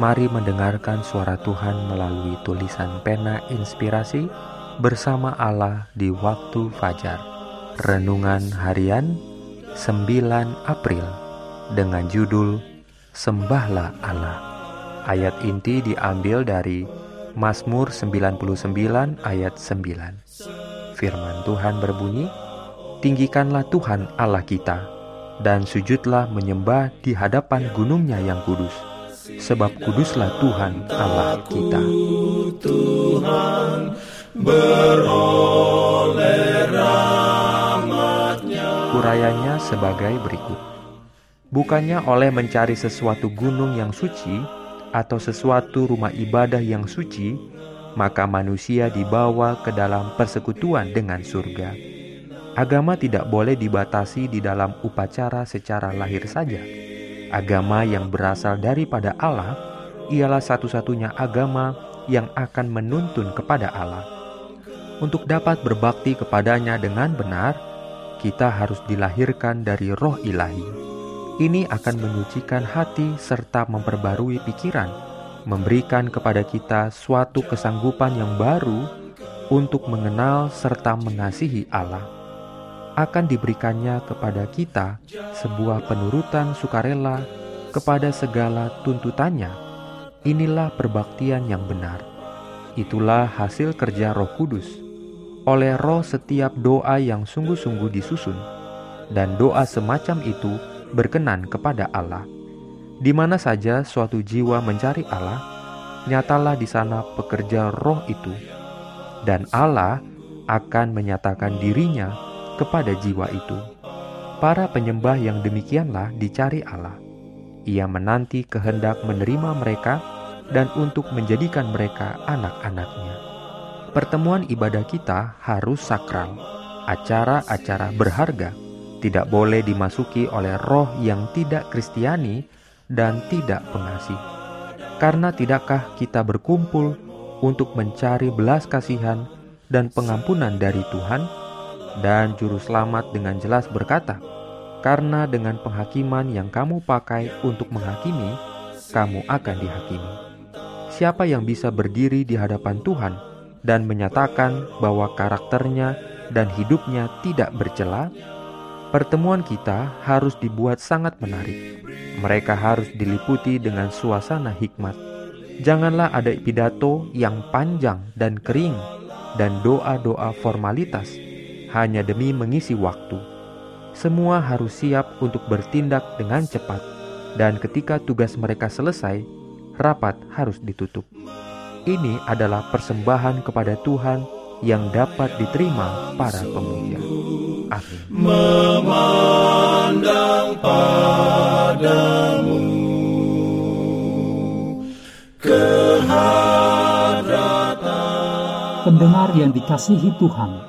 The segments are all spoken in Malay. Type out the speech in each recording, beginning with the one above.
Mari mendengarkan suara Tuhan melalui tulisan pena inspirasi bersama Allah di waktu fajar. Renungan harian 9 April dengan judul Sembahlah Allah. Ayat inti diambil dari Mazmur 99 ayat 9. Firman Tuhan berbunyi, "Tinggikanlah Tuhan Allah kita dan sujudlah menyembah di hadapan gunung-Nya yang kudus. Sebab kuduslah Tuhan Allah kita." Tuhan beroleh rahmat-Nya. Urayanya sebagai berikut. Bukannya oleh mencari sesuatu gunung yang suci atau sesuatu rumah ibadah yang suci, maka manusia dibawa ke dalam persekutuan dengan surga. Agama tidak boleh dibatasi di dalam upacara secara lahir saja. Agama yang berasal daripada Allah ialah satu-satunya agama yang akan menuntun kepada Allah. Untuk dapat berbakti kepadanya dengan benar, kita harus dilahirkan dari roh ilahi. Ini akan menyucikan hati serta memperbarui pikiran, memberikan kepada kita suatu kesanggupan yang baru untuk mengenal serta mengasihi Allah. Akan diberikannya kepada kita sebuah penurutan sukarela kepada segala tuntutannya. Inilah perbaktian yang benar. Itulah hasil kerja Roh Kudus. Oleh Roh setiap doa yang sungguh-sungguh disusun, dan doa semacam itu berkenan kepada Allah. Di mana saja suatu jiwa mencari Allah, nyatalah di sana pekerja Roh itu, dan Allah akan menyatakan dirinya kepada jiwa itu. Para penyembah yang demikianlah dicari Allah. Ia menanti kehendak menerima mereka dan untuk menjadikan mereka anak-anak-Nya. Pertemuan ibadah kita harus sakral. Acara-acara berharga tidak boleh dimasuki oleh roh yang tidak Kristiani dan tidak pengasih. Karena tidakkah kita berkumpul untuk mencari belas kasihan dan pengampunan dari Tuhan? Dan Juru Selamat dengan jelas berkata, "Karena dengan penghakiman yang kamu pakai untuk menghakimi, kamu akan dihakimi." Siapa yang bisa berdiri di hadapan Tuhan dan menyatakan bahwa karakternya dan hidupnya tidak bercela? Pertemuan kita harus dibuat sangat menarik. Mereka harus diliputi dengan suasana hikmat. Janganlah ada pidato yang panjang dan kering dan doa-doa formalitas hanya demi mengisi waktu. Semua harus siap untuk bertindak dengan cepat, dan ketika tugas mereka selesai, rapat harus ditutup. Ini adalah persembahan kepada Tuhan yang dapat diterima para pemuja. Amin. Memandang padamu, pendengar yang dikasihi Tuhan.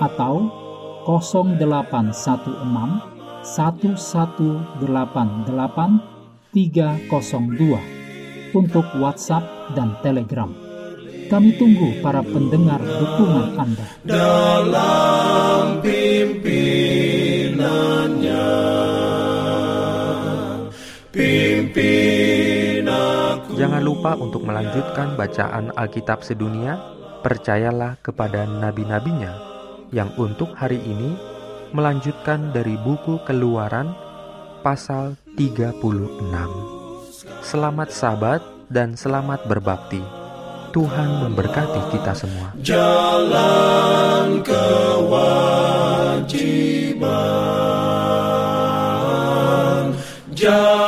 Atau 0816 1188 302 untuk WhatsApp dan Telegram. Kami tunggu para pendengar dukungan Anda. Dalam pimpinan-Nya, pimpin aku. Jangan lupa untuk melanjutkan bacaan Alkitab sedunia. Percayalah kepada nabi-nabinya, yang untuk hari ini melanjutkan dari buku Keluaran pasal 36. Selamat Sabat dan selamat berbakti. Tuhan memberkati kita semua. Jalan kewajiban.